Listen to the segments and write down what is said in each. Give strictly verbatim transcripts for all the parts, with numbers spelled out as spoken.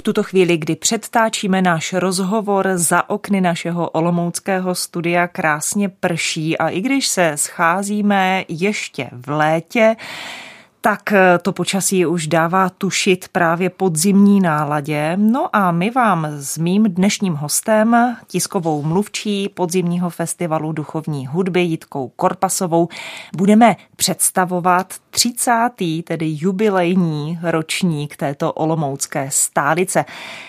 V tuto chvíli, kdy předtáčíme náš rozhovor, za okny našeho olomouckého studia krásně prší a i když se scházíme ještě v létě, tak to počasí už dává tušit právě podzimní náladě. No a my vám s mým dnešním hostem, tiskovou mluvčí Podzimního festivalu duchovní hudby Jitkou Korpasovou, budeme představovat třicátý tedy jubilejní ročník této olomoucké stálice,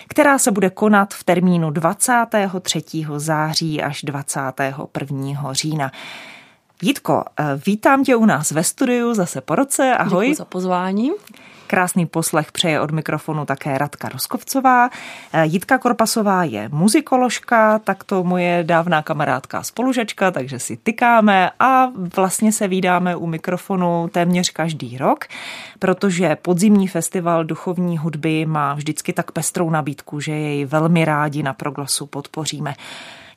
která se bude konat v termínu dvacátého třetího září až dvacátého prvního října. Jitko, vítám tě u nás ve studiu zase po roce, ahoj. Děkuji za pozvání. Krásný poslech přeje od mikrofonu také Radka Roskovcová. Jitka Korpasová je muzikoložka, tak to moje dávná kamarádka a spolužačka, takže si tykáme a vlastně se vídáme u mikrofonu téměř každý rok, protože Podzimní festival duchovní hudby má vždycky tak pestrou nabídku, že jej velmi rádi na Proglasu podpoříme.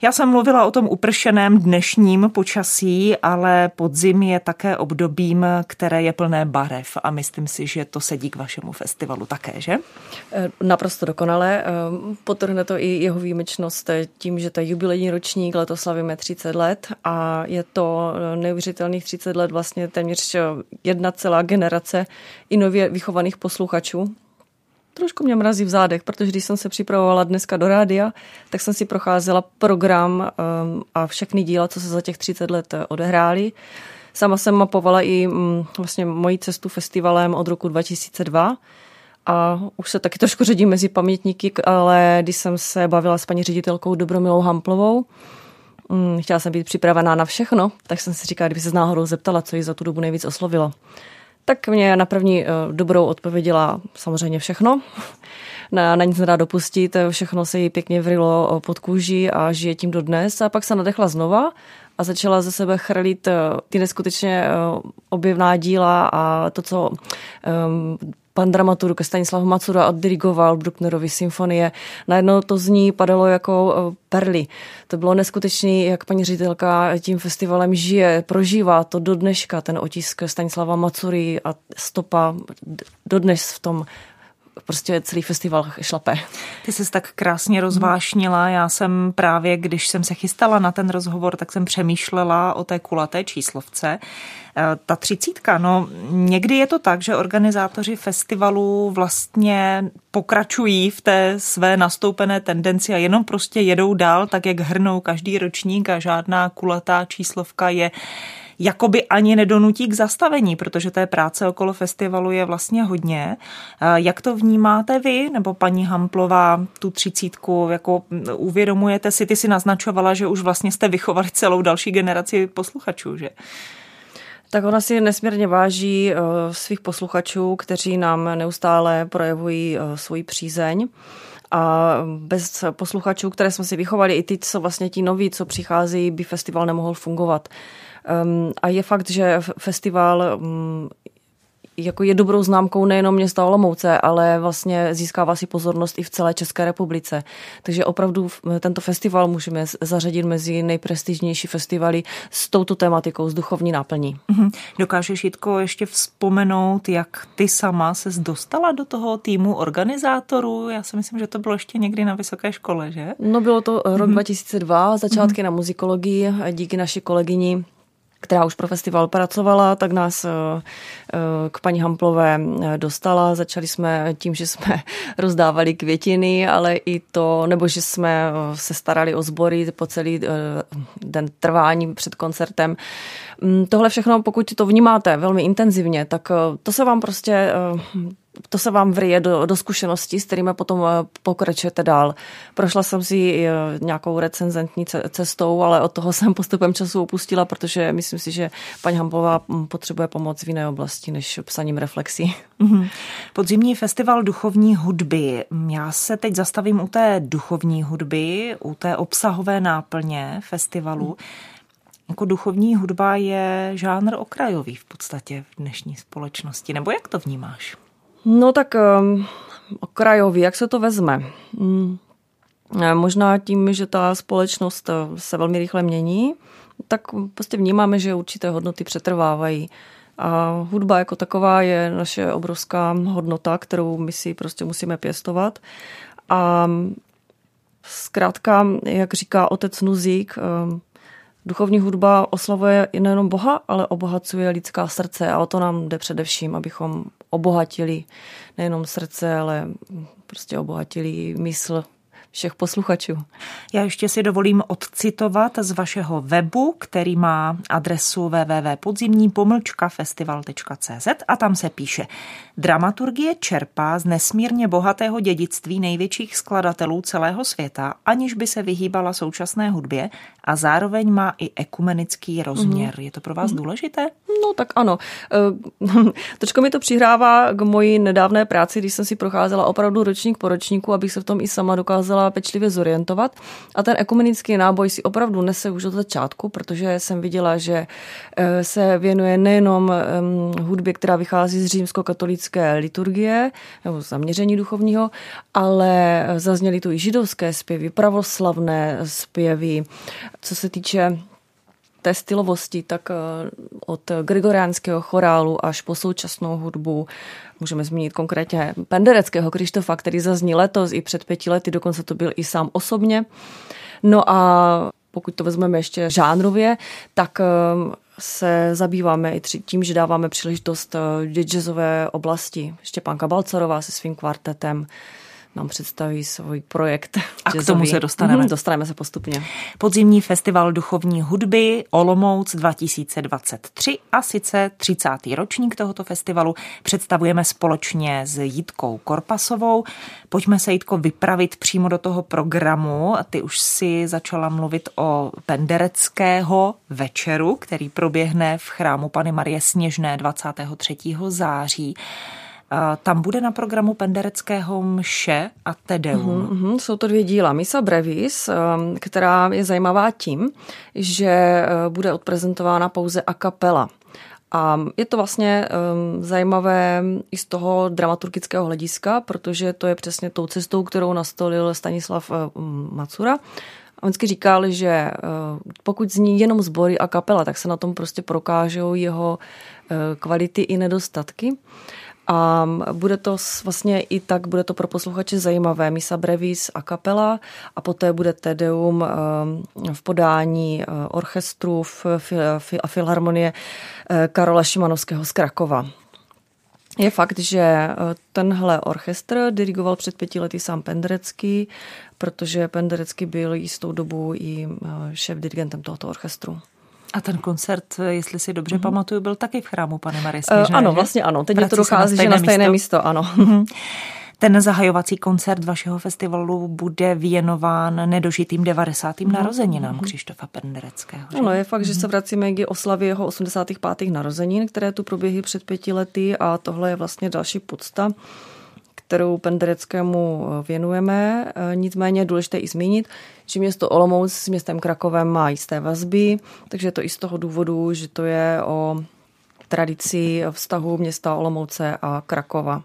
Já jsem mluvila o tom upršeném dnešním počasí, ale podzim je také obdobím, které je plné barev a myslím si, že to sedí k vašemu festivalu také, že? Naprosto dokonale. Podtrhne to i jeho výjimečnost tím, že to je jubilejní ročník, letos slavíme třicet let a je to neuvěřitelných třicet let, vlastně téměř jedna celá generace i nově vychovaných posluchačů. Trošku mě mrazí v zádech, protože když jsem se připravovala dneska do rádia, tak jsem si procházela program a všechny díla, co se za těch třicet let odehrály. Sama jsem mapovala i vlastně moji cestu festivalem od roku dva tisíce dva a už se taky trošku ředím mezi pamětníky, ale když jsem se bavila s paní ředitelkou Dobromilou Hamplovou, chtěla jsem být připravená na všechno, tak jsem si říkala, kdyby se náhodou zeptala, co ji za tu dobu nejvíc oslovilo. Tak mě na první dobrou odpověděla samozřejmě všechno. Na, na nic nedá dopustit, všechno se jí pěkně vrilo pod kůži a žije tím dodnes. A pak se nadechla znova a začala ze sebe chrlit ty neskutečně objevná díla a to, co um, pan dramaturg Stanislav Macura oddirigoval Brucknerovy symfonie. Najednou to z ní padalo jako perly. To bylo neskutečný, jak paní ředitelka tím festivalem žije, prožívá to do dneška, ten otisk Stanislava Macury a stopa dodnes v tom prostě celý festival šlape. Ty ses tak krásně rozvášnila. Já jsem právě, když jsem se chystala na ten rozhovor, tak jsem přemýšlela o té kulaté číslovce. Ta třicítka, no někdy je to tak, že organizátoři festivalů vlastně pokračují v té své nastoupené tendenci a jenom prostě jedou dál, tak jak hrnou každý ročník a žádná kulatá číslovka je jakoby ani nedonutí k zastavení, protože té práce okolo festivalu je vlastně hodně. Jak to vnímáte vy, nebo paní Hamplová, tu třicítku, jako uvědomujete si, ty si naznačovala, že už vlastně jste vychovali celou další generaci posluchačů, že? Tak ona si nesmírně váží svých posluchačů, kteří nám neustále projevují svoji přízeň. A bez posluchačů, které jsme si vychovali, i ty, co vlastně ti noví, co přicházejí, by festival nemohl fungovat. Um, a je fakt, že festival um, jako je dobrou známkou nejenom města Olomouce, ale vlastně získává si pozornost i v celé České republice. Takže opravdu tento festival můžeme zařadit mezi nejprestižnější festivaly s touto tematikou, s duchovní náplní. Mm-hmm. Dokážeš, Jitko, ještě vzpomenout, jak ty sama ses dostala do toho týmu organizátorů? Já si myslím, že to bylo ještě někdy na vysoké škole, že? No bylo to rok mm-hmm. dva tisíce dva, začátky mm-hmm. na muzikologii, díky naší kolegyni, která už pro festival pracovala, tak nás k paní Hamplové dostala. Začali jsme tím, že jsme rozdávali květiny, ale i to, nebo že jsme se starali o sbory po celý den trvání před koncertem. Tohle všechno, pokud to vnímáte velmi intenzivně, tak to se vám prostě... To se vám vryje do, do zkušeností, s kterými potom pokračujete dál. Prošla jsem si nějakou recenzentní cestou, ale od toho jsem postupem času upustila, protože myslím si, že paní Hamplová potřebuje pomoc v jiné oblasti než psaním reflexí. Mm-hmm. Podzimní festival duchovní hudby. Já se teď zastavím u té duchovní hudby, u té obsahové náplně festivalu. Jako duchovní hudba je žánr okrajový v podstatě v dnešní společnosti. Nebo jak to vnímáš? No tak um, okrajový, jak se to vezme? Hmm. Možná tím, že ta společnost se velmi rychle mění, tak prostě vnímáme, že určité hodnoty přetrvávají. A hudba jako taková je naše obrovská hodnota, kterou my si prostě musíme pěstovat. A zkrátka, jak říká otec Nuzík, duchovní hudba oslavuje nejenom Boha, ale obohacuje lidská srdce, a o to nám jde především, abychom obohatili nejenom srdce, ale prostě obohatili mysl všech posluchačů. Já ještě si dovolím odcitovat z vašeho webu, který má adresu w w w tečka podzimní pomlčka festival tečka c z, a tam se píše: dramaturgie čerpá z nesmírně bohatého dědictví největších skladatelů celého světa, aniž by se vyhýbala současné hudbě, a zároveň má i ekumenický rozměr. Mm. Je to pro vás mm. důležité? No tak ano. Trošku mi to přihrává k mojí nedávné práci, když jsem si procházela opravdu ročník po ročníku, abych se v tom i sama dokázala pečlivě zorientovat, a ten ekumenický náboj si opravdu nese už od začátku, protože jsem viděla, že se věnuje nejenom hudbě, která vychází z římskokatolické liturgie nebo zaměření duchovního, ale zazněly tu i židovské zpěvy, pravoslavné zpěvy. Co se týče té stylovosti, tak od gregoriánského chorálu až po současnou hudbu. Můžeme zmínit konkrétně Pendereckého Krzysztofa, který zazní letos i před pěti lety, dokonce to byl i sám osobně. No a pokud to vezmeme ještě žánrově, tak se zabýváme i tím, že dáváme příležitost jazzové oblasti. Štěpánka Balcarová se svým kvartetem nám představí svůj projekt. A jazzový. K tomu se dostaneme. Dostaneme se postupně. Podzimní festival duchovní hudby Olomouc dva tisíce dvacet tři, a sice třicátý ročník tohoto festivalu představujeme společně s Jitkou Korpasovou. Pojďme se, Jitko, vypravit přímo do toho programu. Ty už si začala mluvit o Pendereckého večeru, který proběhne v chrámu Panny Marie Sněžné dvacátého třetího září. Tam bude na programu Pendereckého mše a tedeum. Mm, mm, jsou to dvě díla. Misa brevis, která je zajímavá tím, že bude odprezentována pouze a cappella. A je to vlastně zajímavé i z toho dramaturgického hlediska, protože to je přesně tou cestou, kterou nastolil Stanislav Macura. On vždycky říkal, že pokud zní jenom sbory a kapela, tak se na tom prostě prokážou jeho kvality i nedostatky. A bude to vlastně i tak, bude to pro posluchače zajímavé. Misa brevis a kapela, a poté bude tedeum v podání orchestru a Filharmonie Karola Šimanovského z Krakova. Je fakt, že tenhle orchestr dirigoval před pěti lety sám Penderecký, protože Penderecký byl jistou dobu i šéf dirigentem tohoto orchestru. A ten koncert, jestli si dobře mm. pamatuju, byl taky v chrámu Panny Marie Sněžné. Uh, ano, že? Vlastně ano. Teď mě to dochází, že na stejné místo, místo ano. Ten zahajovací koncert vašeho festivalu bude věnován nedožitým devadesátým Mm. narozeninám Krzysztofa Pendereckého. Že? No, je fakt, mm. že se vracíme k oslavě jeho osmdesátých pátých narozenin, které tu proběhly před pěti lety, a tohle je vlastně další podsta, kterou Pendereckému věnujeme. Nicméně je důležité i zmínit, že město Olomouc s městem Krakovem má jisté vazby, takže je to i z toho důvodu, že to je o tradici vztahu města Olomouce a Krakova.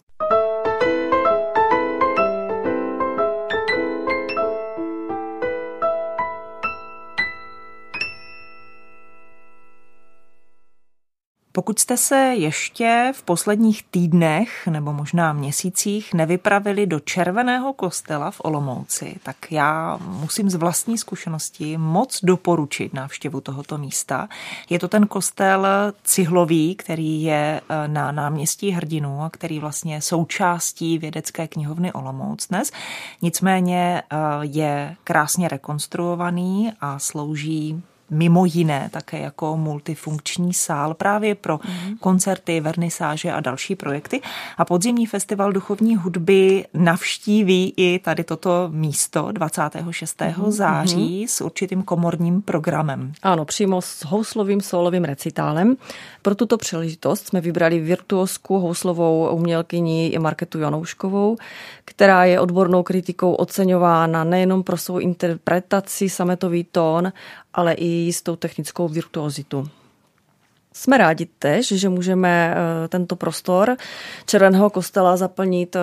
Pokud jste se ještě v posledních týdnech nebo možná měsících nevypravili do Červeného kostela v Olomouci, tak já musím z vlastní zkušenosti moc doporučit návštěvu tohoto místa. Je to ten kostel cihlový, který je na náměstí Hrdinů a který vlastně je součástí Vědecké knihovny Olomouc dnes. Nicméně je krásně rekonstruovaný a slouží mimo jiné také jako multifunkční sál právě pro mm. koncerty, vernisáže a další projekty. A podzimní festival duchovní hudby navštíví i tady toto místo dvacátého šestého mm. září s určitým komorním programem. Ano, přímo s houslovým sólovým recitálem. Pro tuto příležitost jsme vybrali virtuosku houslovou umělkyni Marketu Janouškovou, která je odbornou kritikou oceňována nejenom pro svou interpretaci, sametový tón, ale i jistou technickou virtuozitu. Jsme rádi tež, že můžeme tento prostor Červeného kostela zaplnit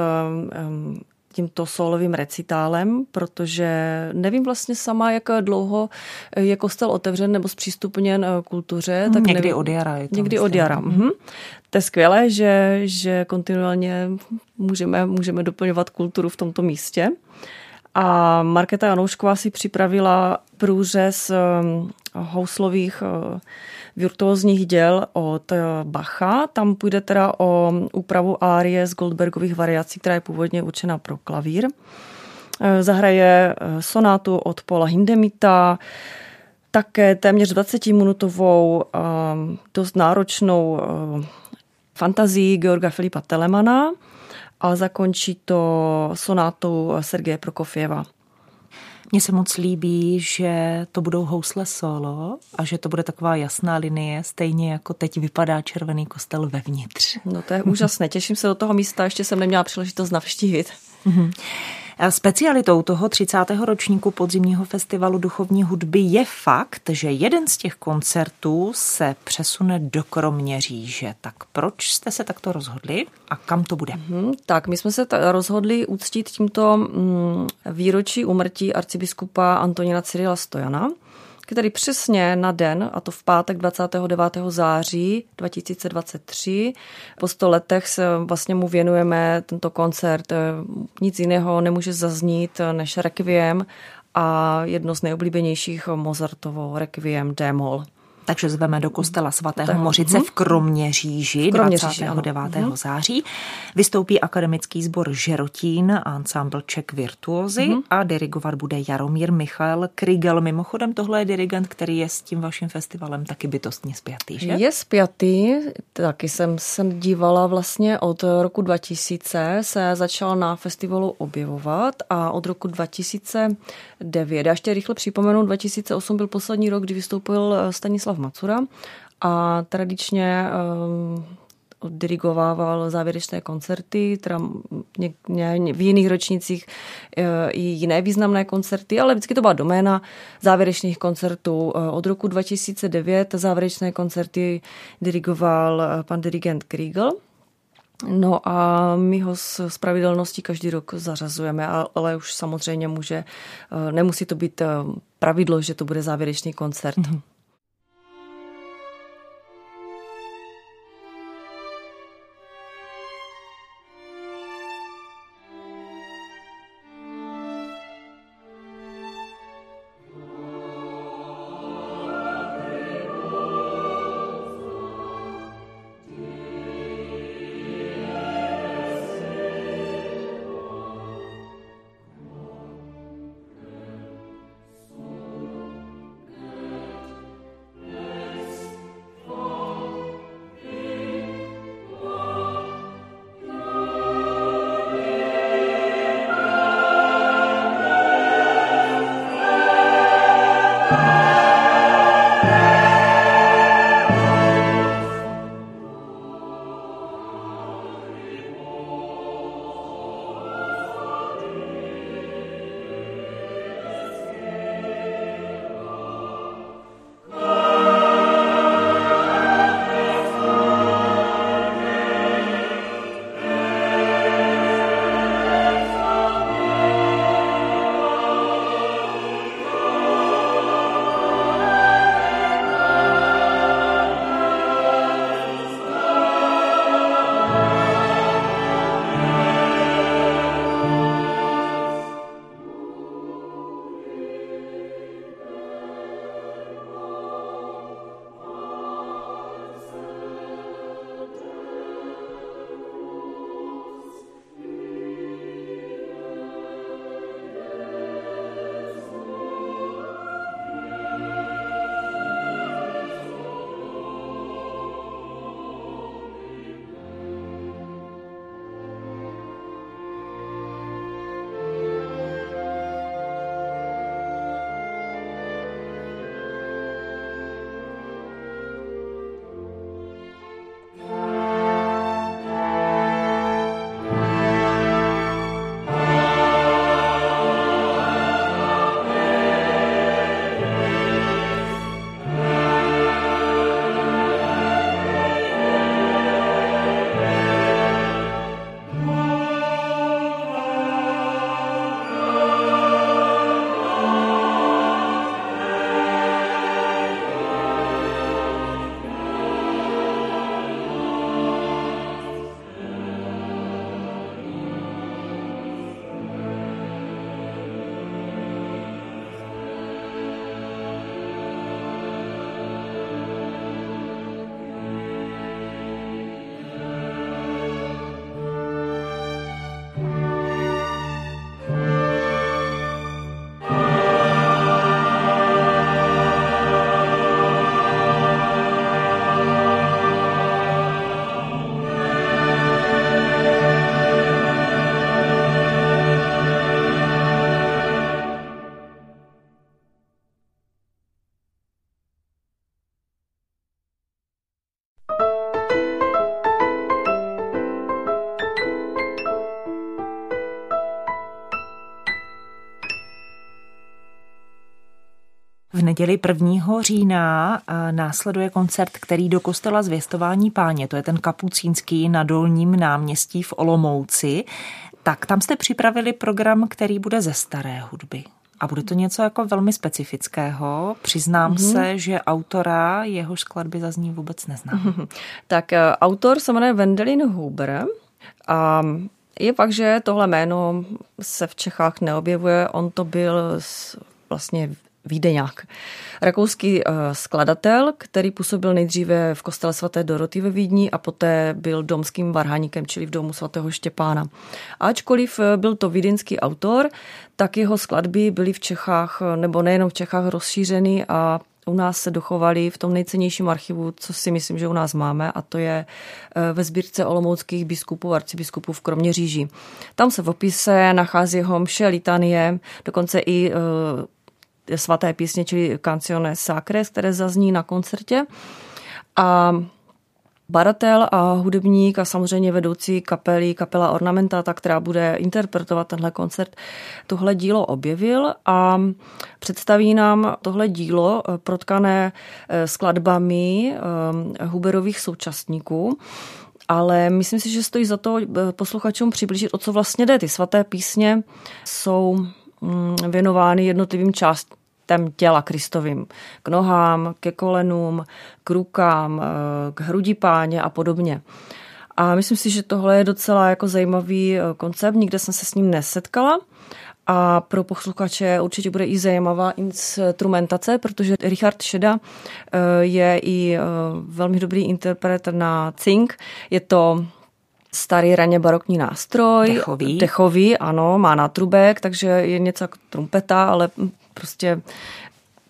tímto sólovým recitálem, protože nevím vlastně sama, jak dlouho je kostel otevřen nebo zpřístupněn kultuře. Hmm, tak někdy nevím, od jara. Je to někdy vlastně. Od jara. Mhm. To je skvělé, že, že kontinuálně můžeme, můžeme doplňovat kulturu v tomto místě. A Marketa Janoušková si připravila průřez houslových virtuózních děl od Bacha. Tam půjde teda o úpravu árie z Goldbergových variací, která je původně určena pro klavír. Zahraje sonátu od Paula Hindemita, také téměř dvacetiminutovou, dost náročnou fantazii Georga Filipa Telemana a zakončí to sonátou Sergeje Prokofjeva. Mně se moc líbí, že to budou housle solo a že to bude taková jasná linie, stejně jako teď vypadá Červený kostel vevnitř. No to je úžasné, těším se do toho místa, ještě jsem neměla příležitost navštívit. Specialitou toho třicátého ročníku Podzimního festivalu duchovní hudby je fakt, že jeden z těch koncertů se přesune do Kroměříže. Tak proč jste se takto rozhodli a kam to bude? Mm-hmm. Tak my jsme se t- rozhodli uctít tímto mm, výročí úmrtí arcibiskupa Antonína Cyrila Stojana, který přesně na den, a to v pátek dvacátého devátého září dva tisíce dvacet tři, po sto letech se vlastně mu věnujeme tento koncert. Nic jiného nemůže zaznít než Requiem a jedno z nejoblíbenějších Mozartovo Requiem d moll. Takže zveme do kostela svatého Mořice v Kroměříži, v Kroměříži dvacátého devátého září. Vystoupí akademický sbor Žerotín a ansámbl Czech Virtuozy uhum. a dirigovat bude Jaromír Michal Kriegel. Mimochodem tohle je dirigent, který je s tím vaším festivalem taky bytostně spjatý, že? Je spjatý, taky jsem se dívala vlastně od roku dva tisíce, se začal na festivalu objevovat a od roku dva tisíce devět, a ještě rychle připomenu, dva tisíce osm byl poslední rok, kdy vystoupil Stanislav Macura a tradičně um, dirigovával závěrečné koncerty, teda ně, ně, v jiných ročnících uh, i jiné významné koncerty, ale vždycky to byla doména závěrečných koncertů. Uh, od roku dva tisíce devět závěrečné koncerty dirigoval pan dirigent Kriegel. No a my ho s, s pravidelností každý rok zařazujeme, ale už samozřejmě může, uh, nemusí to být uh, pravidlo, že to bude závěrečný koncert. Mm-hmm. V neděli prvního října následuje koncert, který do kostela Zvěstování Páně, to je ten kapucínský na Dolním náměstí v Olomouci, tak tam jste připravili program, který bude ze staré hudby. A bude to něco jako velmi specifického. Přiznám mm-hmm. se, že autora, jeho skladby zazní vůbec neznám. Mm-hmm. Tak autor se jmenuje Wendelin Huber a je fakt, že tohle jméno se v Čechách neobjevuje. On to byl vlastně Vídeňák. Rakouský skladatel, který působil nejdříve v kostele svaté Doroty ve Vídni a poté byl domským varhaníkem, čili v domu svatého Štěpána. Ačkoliv byl to vídeňský autor, tak jeho skladby byly v Čechách, nebo nejenom v Čechách, rozšířeny a u nás se dochovaly v tom nejcennějším archivu, co si myslím, že u nás máme, a to je ve sbírce olomouckých biskupů a arcibiskupů v Kroměříži. Tam se v opise nachází jeho mše, litanie, dokonce i svaté písně, čili Canciones Sacres, které zazní na koncertě. A baratel a hudebník a samozřejmě vedoucí kapely, kapela Ornamentata, která bude interpretovat tenhle koncert, tohle dílo objevil a představí nám tohle dílo protkané skladbami Huberových současníků. Ale myslím si, že stojí za to posluchačům přiblížit, o co vlastně jde. Ty svaté písně jsou věnovány jednotlivým částem těla Kristovým. K nohám, ke kolenům, k rukám, k hrudi Páně a podobně. A myslím si, že tohle je docela jako zajímavý koncept. Nikde jsem se s ním nesetkala. A pro posluchače určitě bude i zajímavá instrumentace, protože Richard Šeda je i velmi dobrý interpret na cink. Je to starý raně barokní nástroj. Dechový. Dechový, ano, má nátrubek, takže je něco jako trumpeta, ale prostě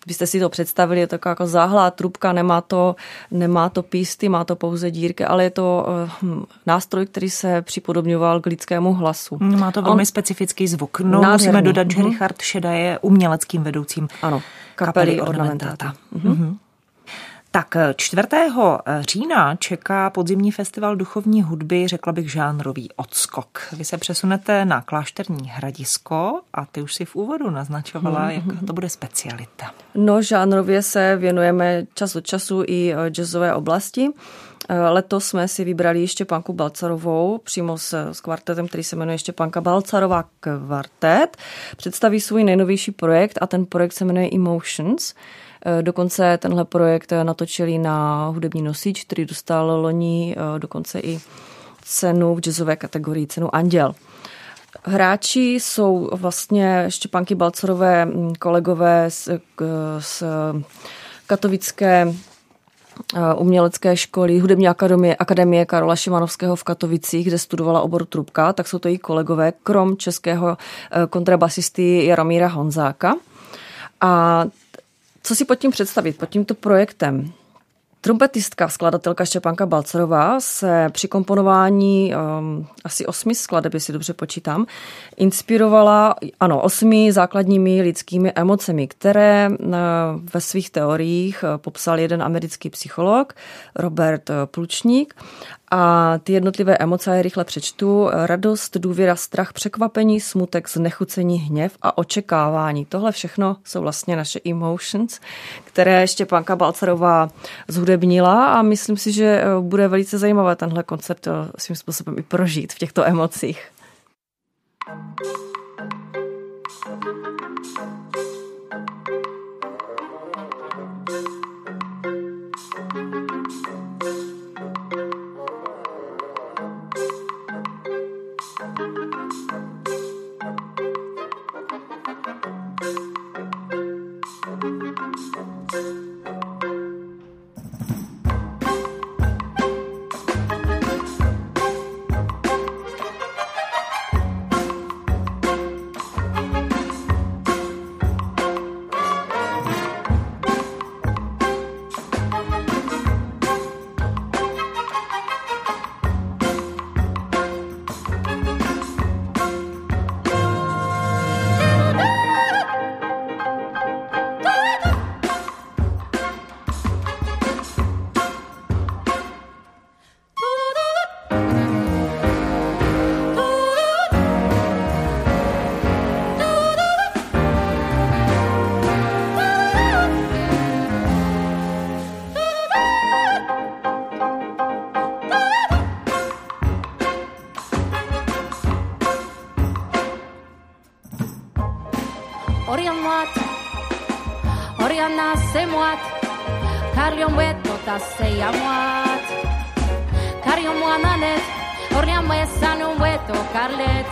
byste si to představili, je to jako záhlá trubka, nemá to, nemá to písty, má to pouze dírky, ale je to uh, nástroj, který se připodobňoval k lidskému hlasu. Má to velmi On, specifický zvuk. No, nádherný. Musíme dodat, že Richard Šeda je uměleckým vedoucím, ano, kapely, kapely Ornamentata. Mhm. Tak čtvrtého října čeká Podzimní festival duchovní hudby, řekla bych žánrový odskok. Vy se přesunete na Klášterní Hradisko a ty už si v úvodu naznačovala, mm-hmm. jaká to bude specialita. No, žánrově se věnujeme čas od času i jazzové oblasti. Letos jsme si vybrali Štěpánku Balcarovou přímo s, s kvartetem, který se jmenuje Štěpánka Balcarová kvartet. Představí svůj nejnovější projekt a ten projekt se jmenuje Emotions. Dokonce tenhle projekt natočili na hudební nosič, který dostal loni dokonce i cenu v jazzové kategorii, cenu Anděl. Hráči jsou vlastně Štěpánky Balcarové kolegové z, z katovické umělecké školy, hudební akademie, Akademie Karola Šimanovského v Katovicích, kde studovala obor trubka, tak jsou to i kolegové, krom českého kontrabasisty Jaromíra Honzáka. A co si pod tím představit, pod tímto projektem? Trumpetistka, skladatelka Štěpánka Balcarová se při komponování um, asi osmi skladeb, jestli dobře počítám, inspirovala, ano, osmi základními lidskými emocemi, které uh, ve svých teoriích uh, popsal jeden americký psycholog, Robert uh, Plutchik. A ty jednotlivé emoce, je rychle přečtu, radost, důvěra, strach, překvapení, smutek, znechucení, hněv a očekávání. Tohle všechno jsou vlastně naše emotions, které Štěpánka Balcarová zhudebnila a myslím si, že bude velice zajímavé tenhle koncert svým způsobem i prožít v těchto emocích. Orion moat, Oriana se moat, Karion vetota se ja moat, Karion moananet, Orion moesanum veto karlet,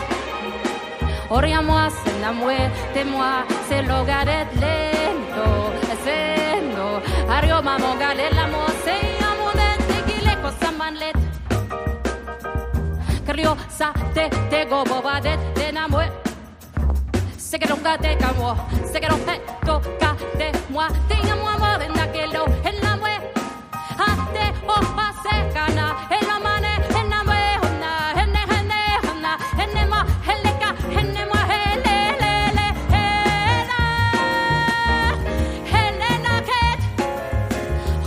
Orion moa se namue, temoa se logaret lento, esendo, Arioma mogalella mo se ja monet, tegileko samanlet, Kario sa te tego bobadet, denamue, Se que nunca te cambió, se que no te tocaste, moi, teníamos amor en aquello, en la mue, hasta o pase gana, en la mane, en la muejona, en la genejona, en el ma, en el ca, en el ma, en el el el en el naquet,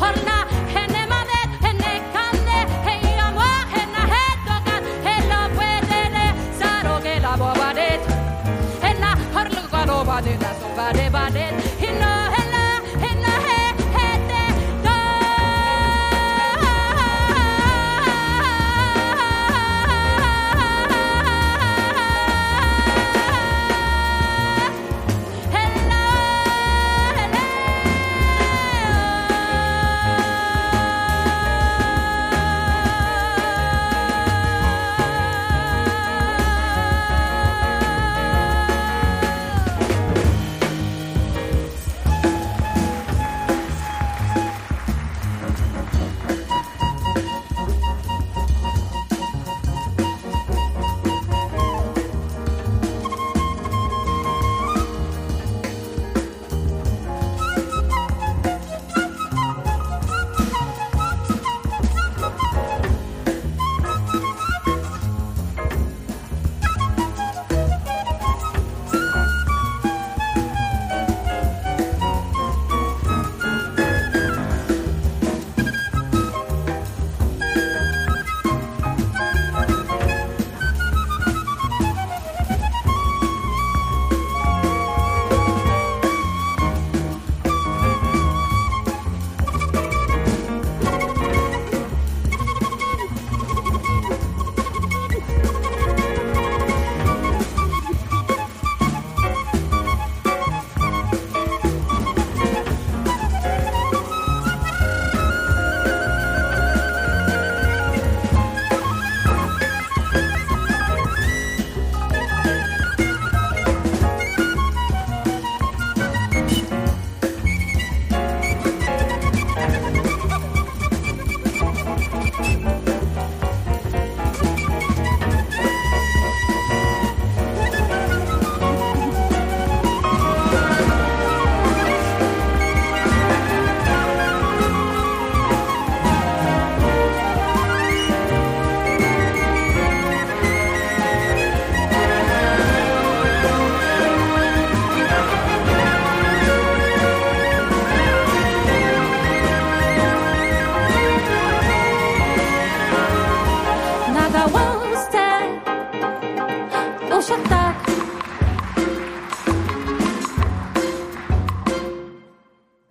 horna, en el manet, en el cande, en el amor, en la jetocan, en la puede, saro que la bobadet. Body that's body body you know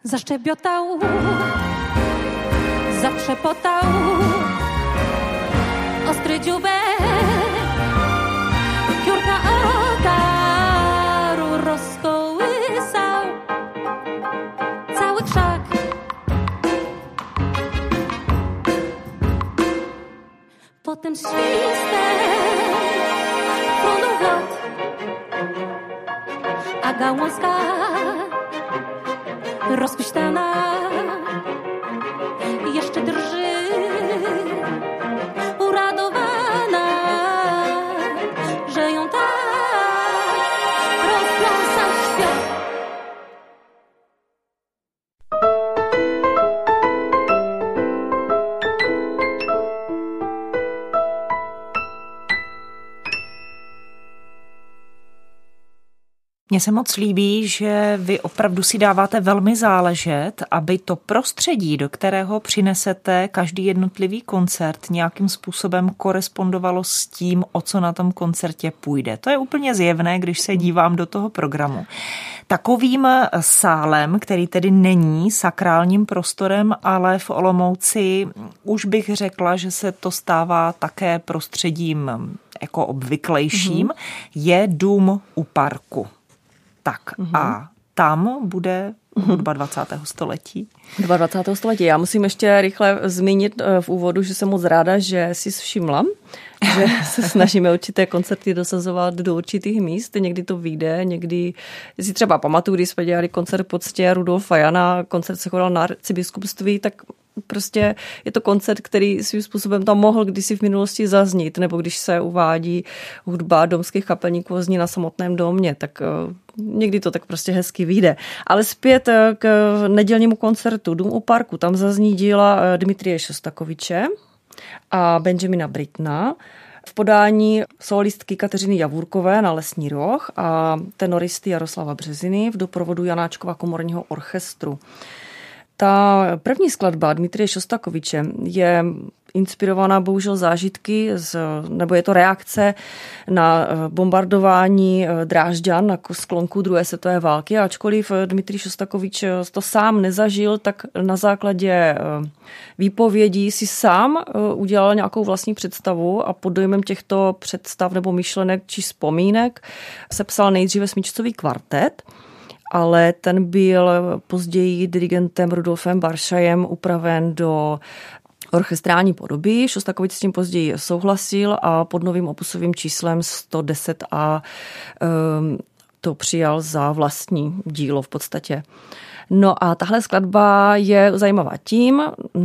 Zaszczebiotał, zatrzepotał, ostry dziubek, piórka otaru rozkołysał cały krzak. Potem świstek prądu wlot, a gałązka rozpuśtana jeszcze drży, uradowana, że ją tak rozpląsał świat. Mně se moc líbí, že vy opravdu si dáváte velmi záležet, aby to prostředí, do kterého přinesete každý jednotlivý koncert, nějakým způsobem korespondovalo s tím, o co na tom koncertě půjde. To je úplně zjevné, když se dívám do toho programu. Takovým sálem, který tedy není sakrálním prostorem, ale v Olomouci už bych řekla, že se to stává také prostředím jako obvyklejším, mm-hmm. je dům u parku. Tak mm-hmm. a tam bude hudba dvacátého století. dvacátého století. Já musím ještě rychle zmínit v úvodu, že jsem moc ráda, že jsi všimla, že se snažíme určité koncerty dosazovat do určitých míst. Někdy to vyjde, někdy si třeba pamatuju, když jsme dělali koncert v poctě Rudolfa Jana, koncert se konal na arcibiskupství, tak prostě je to koncert, který svým způsobem tam mohl kdysi v minulosti zaznít, nebo když se uvádí hudba domských kapelníků a zní na samotném domě, tak někdy to tak prostě hezky vyjde. Ale zpět k nedělnímu koncertu Dům u parku, tam zazní díla Dmitrije Šostakoviče a Benjamina Brittena v podání solistky Kateřiny Javůrkové na Lesní roh a tenoristy Jaroslava Březiny v doprovodu Janáčkova komorního orchestru. Ta první skladba Dmitrije Šostakoviče je inspirovaná bohužel zážitky, z, nebo je to reakce na bombardování Drážďan na sklonku druhé světové války. Ačkoliv Dmitrij Šostakovič to sám nezažil, tak na základě výpovědí si sám udělal nějakou vlastní představu a pod dojmem těchto představ nebo myšlenek či vzpomínek sepsal nejdříve smyčcový kvartet, ale ten byl později dirigentem Rudolfem Baršajem upraven do orchestrální podoby. Šostakovič s tím později souhlasil a pod novým opusovým číslem sto deset a um, to přijal za vlastní dílo v podstatě. No a tahle skladba je zajímavá tím,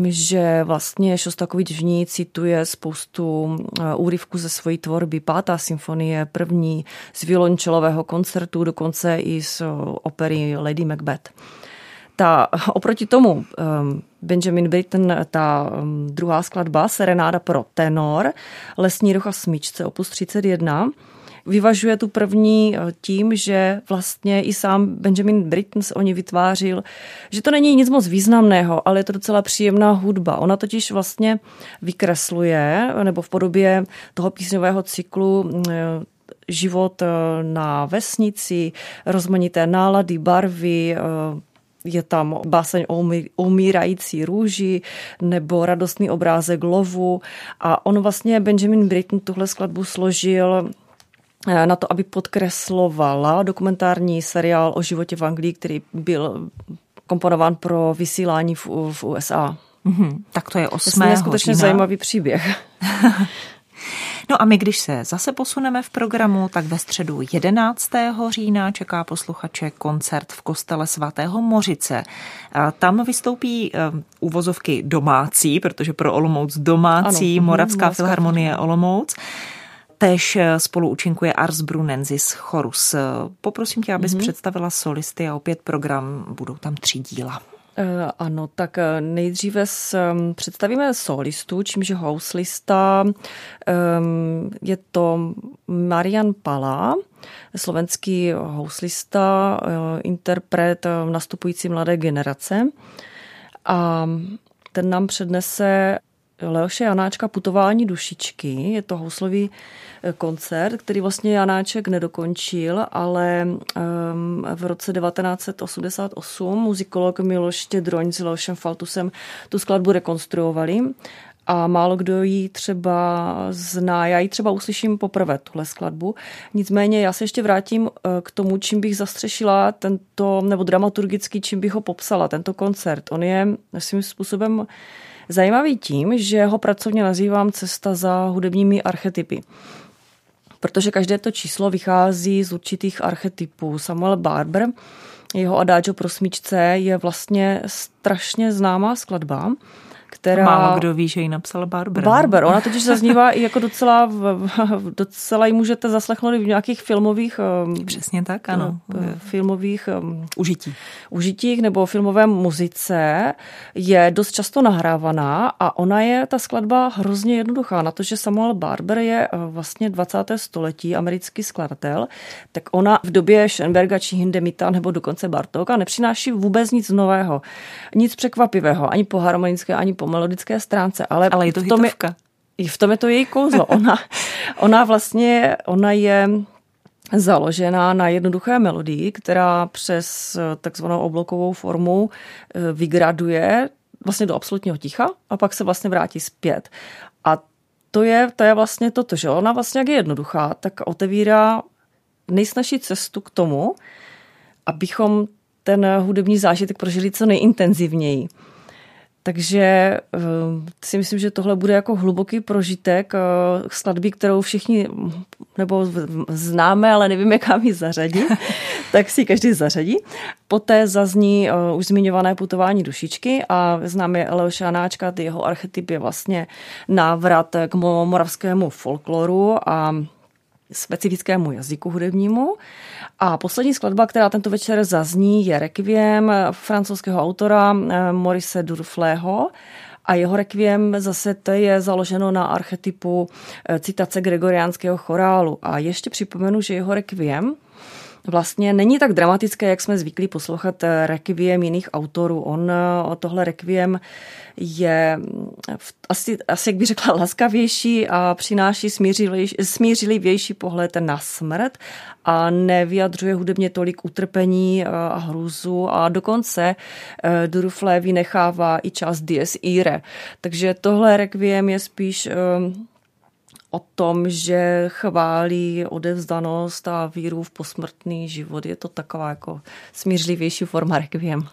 že vlastně Šostakovič v ní cituje spoustu úryvků ze své tvorby. Pátá symfonie, první z violončelového koncertu, dokonce i z opery Lady Macbeth. Ta, oproti tomu Benjamin Britten, ta druhá skladba, Serenáda pro tenor, Lesní roh a smyčce, opus třicet jedna, vyvažuje tu první tím, že vlastně i sám Benjamin Britten o ní vytvářil, že to není nic moc významného, ale je to docela příjemná hudba. Ona totiž vlastně vykresluje, nebo v podobě toho písňového cyklu, život na vesnici, rozmanité nálady, barvy, je tam báseň o umírající růži nebo radostný obrázek lovu. A on vlastně, Benjamin Britten, tuhle skladbu složil na to, aby podkreslovala dokumentární seriál o životě v Anglii, který byl komponován pro vysílání v, v U S A. Mm-hmm. Tak to je osmá hodina. Je skutečně zajímavý příběh. No a my, když se zase posuneme v programu, tak ve středu jedenáctého října čeká posluchače koncert v kostele svatého Mořice. Tam vystoupí uvozovky domácí, protože pro Olomouc domácí, ano, Moravská filharmonie Olomouc. Též spolu účinkuje Ars Brunensis Chorus. Poprosím tě, abys mm-hmm. představila solisty a opět program, budou tam tři díla. Ano, tak nejdříve představíme solistu, čímž je houslista. Je to Marian Pala, slovenský houslista, interpret nastupující mladé generace. A ten nám přednese Leoše Janáčka Putování dušičky. Je to houslový koncert, který vlastně Janáček nedokončil, ale v roce devatenáct set osmdesát osm muzikolog Miloš Štědroň s Leošem Faltusem tu skladbu rekonstruovali a málo kdo ji třeba zná. Já ji třeba uslyším poprvé, tuhle skladbu. Nicméně já se ještě vrátím k tomu, čím bych zastřešila tento, nebo dramaturgicky, čím bych ho popsala, tento koncert. On je svým způsobem zajímavý tím, že ho pracovně nazývám cesta za hudebními archetypy, protože každé to číslo vychází z určitých archetypů. Samuel Barber, jeho adáčo pro smyčce je vlastně strašně známá skladba, která... Málo kdo ví, že ji napsal Barber. Barber, ona totiž zaznívá i jako docela, docela ji můžete zaslechnout v nějakých filmových... Přesně tak, ano. Filmových... Užití. Užitích nebo filmové muzice je dost často nahrávaná a ona je, ta skladba, hrozně jednoduchá. Na to, že Samuel Barber je vlastně dvacátého století americký skladatel, tak ona v době Schoenberga či Hindemita nebo dokonce Bartóka nepřináší vůbec nic nového, nic překvapivého, ani po harmonické, ani po melodické stránce, ale, ale je to v tom je, v tom je to její kouzlo. Ona, ona vlastně, ona je založená na jednoduché melodii, která přes takzvanou oblokovou formu vygraduje vlastně do absolutního ticha a pak se vlastně vrátí zpět. A to je, to je vlastně toto, že ona vlastně jak je jednoduchá, tak otevírá nejsnažší cestu k tomu, abychom ten hudební zážitek prožili co nejintenzivněji. Takže si myslím, že tohle bude jako hluboký prožitek skladby, kterou všichni nebo známe, ale nevíme, kam ji zařadit, tak si každý zařadí. Poté zazní už zmiňované putování dušičky a známe Leoša Janáčka, ty jeho archetyp je vlastně návrat k moravskému folkloru a specifickému jazyku hudebnímu. A poslední skladba, která tento večer zazní, je Requiem francouzského autora Maurice Durflého. A jeho Requiem zase to je založeno na archetypu citace gregoriánského chorálu. A ještě připomenu, že jeho Requiem vlastně není tak dramatické, jak jsme zvyklí poslouchat Requiem jiných autorů. On tohle Requiem je asi, asi jak bych řekla, laskavější a přináší smířlivější pohled na smrt a nevyjadřuje hudebně tolik utrpení a hrůzu a dokonce Duruflé vynechává i část Dies Irae. Takže tohle Requiem je spíš o tom, že chválí odevzdanost a víru v posmrtný život. Je to taková jako smířlivější forma requiem.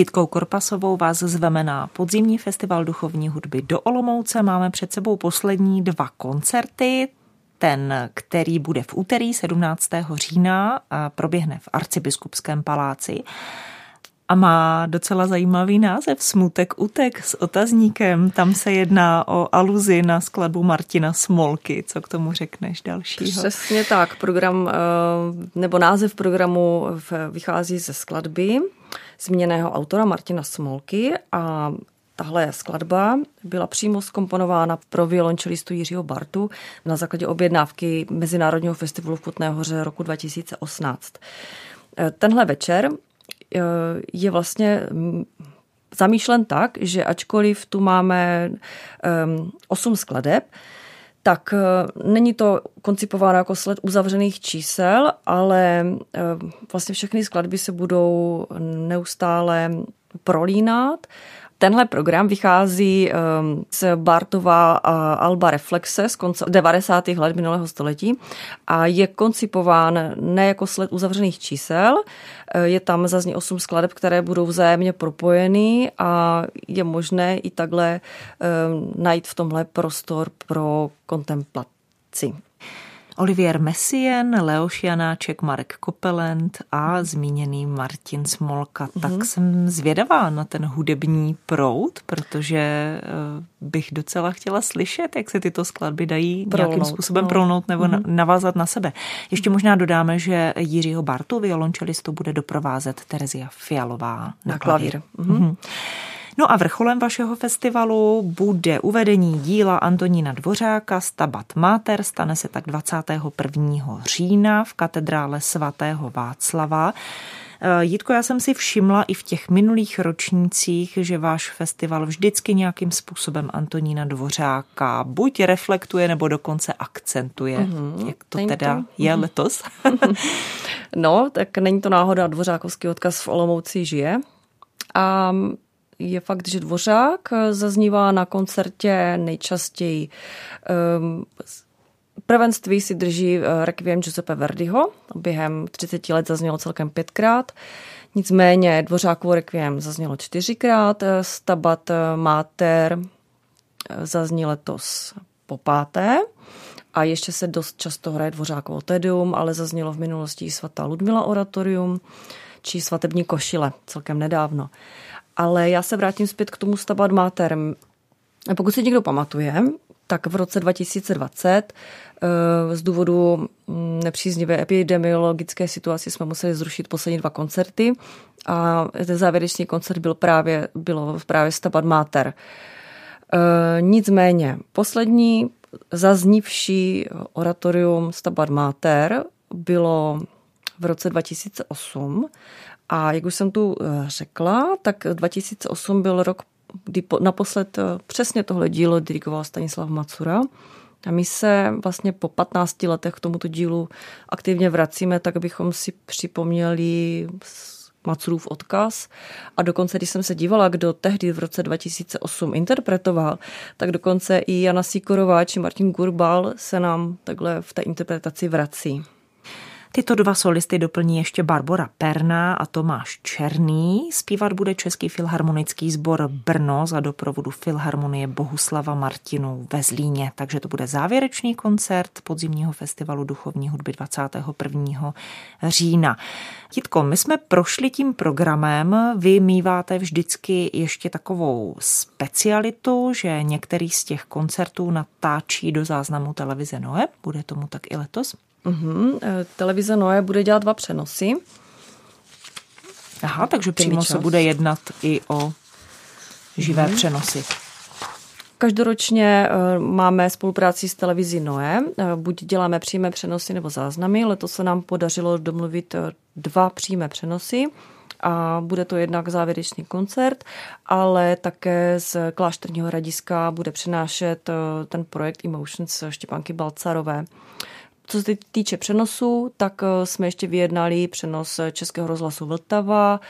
Jitkou Korpasovou vás zveme na Podzimní festival duchovní hudby do Olomouce. Máme před sebou poslední dva koncerty. Ten, který bude v úterý sedmnáctého října, proběhne v arcibiskupském paláci a má docela zajímavý název Smutek utek s otazníkem. Tam se jedná o aluzi na skladbu Martina Smolky. Co k tomu řekneš dalšího? Přesně tak. Program, nebo název programu vychází ze skladby zmíněného autora Martina Smolky a tahle skladba byla přímo zkomponována pro violončelistu Jiřího Bartu na základě objednávky Mezinárodního festivalu v Kutné Hoře roku dva tisíce osmnáct. Tenhle večer je vlastně zamýšlen tak, že ačkoliv tu máme osm skladeb, tak není to koncipováno jako sled uzavřených čísel, ale vlastně všechny skladby se budou neustále prolínat. Tenhle program vychází z Bartova alba Reflexe z konce devadesátých let minulého století a je koncipován ne jako sled uzavřených čísel, je tam zazní osm skladeb, které budou vzájemně propojeny a je možné i takhle najít v tomhle prostor pro kontemplaci. Olivier Messien, Leoš Janáček, Marek Kopelent a zmíněný Martin Smolka. Tak mm-hmm. jsem zvědavá na ten hudební proud, protože bych docela chtěla slyšet, jak se tyto skladby dají prolnout, nějakým způsobem no. prolnout nebo mm-hmm. navázat na sebe. Ještě možná dodáme, že Jiřího Bartu, violončelistu, bude doprovázet Terezia Fialová na klavír. klavír. Mm-hmm. No a vrcholem vašeho festivalu bude uvedení díla Antonína Dvořáka Stabat Mater, stane se tak dvacátého prvního října v katedrále svatého Václava. Jitko, já jsem si všimla i v těch minulých ročnících, že váš festival vždycky nějakým způsobem Antonína Dvořáka buď reflektuje, nebo dokonce akcentuje. Mm-hmm. Jak to není teda to? je mm-hmm. letos? No, tak není to náhoda, dvořákovský odkaz v Olomouci žije. A je fakt, že Dvořák zaznívá na koncertě nejčastěji. Prvenství si drží Requiem Giuseppe Verdiho. Během třiceti let zaznělo celkem pětkrát. Nicméně Dvořákovo Requiem zaznělo čtyřikrát. Stabat Mater zazní letos po páté. A ještě se dost často hraje Dvořákovo Tedeum, ale zaznělo v minulosti i svatá Ludmila Oratorium či svatební košile celkem nedávno. Ale já se vrátím zpět k tomu Stabat Mater. Pokud si někdo pamatuje, tak v roce dva tisíce dvacet z důvodu nepříznivé epidemiologické situace jsme museli zrušit poslední dva koncerty a ten závěrečný koncert byl právě, bylo právě Stabat Mater. Nicméně poslední zaznívší oratorium Stabat Mater bylo v roce dva tisíce osm. A jak už jsem tu řekla, tak dva tisíce osm byl rok, kdy naposled přesně tohle dílo dirigoval Stanislav Macura. A my se vlastně po patnácti letech k tomuto dílu aktivně vracíme, tak abychom si připomněli Macurův odkaz. A dokonce, když jsem se dívala, kdo tehdy v roce dva tisíce osm interpretoval, tak dokonce i Jana Sýkorová či Martin Gurbal se nám takhle v té interpretaci vrací. Tyto dva solisty doplní ještě Barbora Perná a Tomáš Černý. Zpívat bude Český filharmonický sbor Brno za doprovodu Filharmonie Bohuslava Martinů ve Zlíně. Takže to bude závěrečný koncert Podzimního festivalu duchovní hudby dvacátého prvního října. Jitko, my jsme prošli tím programem. Vy míváte vždycky ještě takovou specialitu, že některý z těch koncertů natáčí do záznamu televize Noé. Bude tomu tak i letos? Uhum. Televize Noé bude dělat dva přenosy. Aha, takže přímo se bude jednat i o živé uhum. přenosy. Každoročně máme spolupráci s televizí Noé. Buď děláme přímé přenosy nebo záznamy. Letos se nám podařilo domluvit dva přímé přenosy. A bude to jednak závěrečný koncert, ale také z Klášterního Hradiska bude přenášet ten projekt Emotions Štěpánky Balcarové. Co se týče přenosu, tak jsme ještě vyjednali přenos Českého rozhlasu Vltava,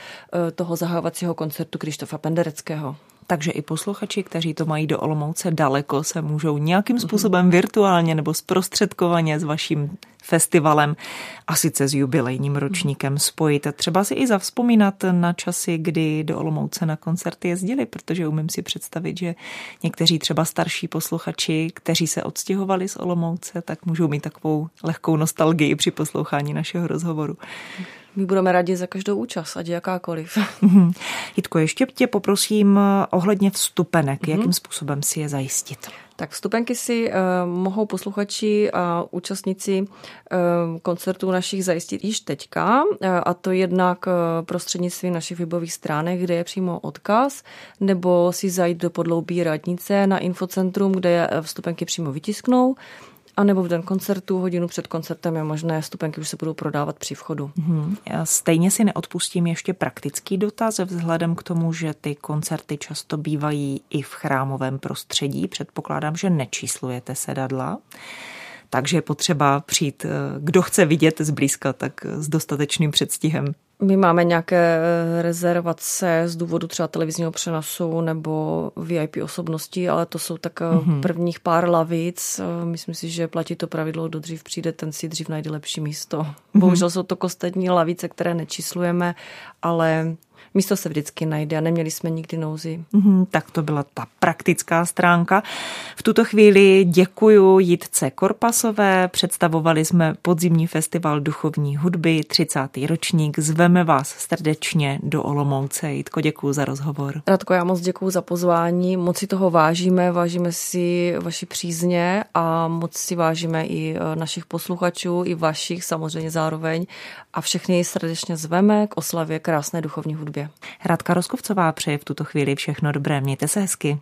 toho zahajovacího koncertu Krzysztofa Pendereckého. Takže i posluchači, kteří to mají do Olomouce daleko, se můžou nějakým způsobem virtuálně nebo zprostředkovaně s vaším festivalem a sice s jubilejním ročníkem spojit. Třeba si i zavzpomínat na časy, kdy do Olomouce na koncerty jezdili, protože umím si představit, že někteří třeba starší posluchači, kteří se odstěhovali z Olomouce, tak můžou mít takovou lehkou nostalgii při poslouchání našeho rozhovoru. My budeme rádi za každou účast, ať jakákoliv. Mm-hmm. Jitko, ještě tě poprosím ohledně vstupenek. Mm-hmm. Jakým způsobem si je zajistit? Tak vstupenky si uh, mohou posluchači a účastníci uh, koncertů našich zajistit již teďka, uh, a to jednak uh, prostřednictvím našich webových stránek, kde je přímo odkaz, nebo si zajít do podloubí radnice na infocentrum, kde vstupenky přímo vytisknou. A nebo v den koncertu, hodinu před koncertem je možné, vstupenky už se budou prodávat při vchodu. Hmm. Stejně si neodpustím ještě praktický dotaz vzhledem k tomu, že ty koncerty často bývají i v chrámovém prostředí. Předpokládám, že nečíslujete sedadla, takže je potřeba přijít, kdo chce vidět zblízka, tak s dostatečným předstihem. My máme nějaké rezervace z důvodu třeba televizního přenosu nebo V I P osobností, ale to jsou tak mm-hmm. prvních pár lavic. Myslím si, že platí to pravidlo, kdo dřív přijde, ten si dřív najde lepší místo. Mm-hmm. Bohužel jsou to kostelní lavice, které nečíslujeme, ale místo se vždycky najde a neměli jsme nikdy nouzi. Mm-hmm, tak to byla ta praktická stránka. V tuto chvíli děkuju Jitce Korpasové. Představovali jsme Podzimní festival duchovní hudby, třicátý ročník. Zveme vás srdečně do Olomouce. Jitko, děkuju za rozhovor. Radko, já moc děkuju za pozvání. Moc si toho vážíme, vážíme si vaši přízně a moc si vážíme i našich posluchačů, i vašich samozřejmě zároveň. A všechny srdečně zveme k oslavě krásné duchovní hudby. Radka Roskovcová přeje v tuto chvíli všechno dobré, mějte se hezky.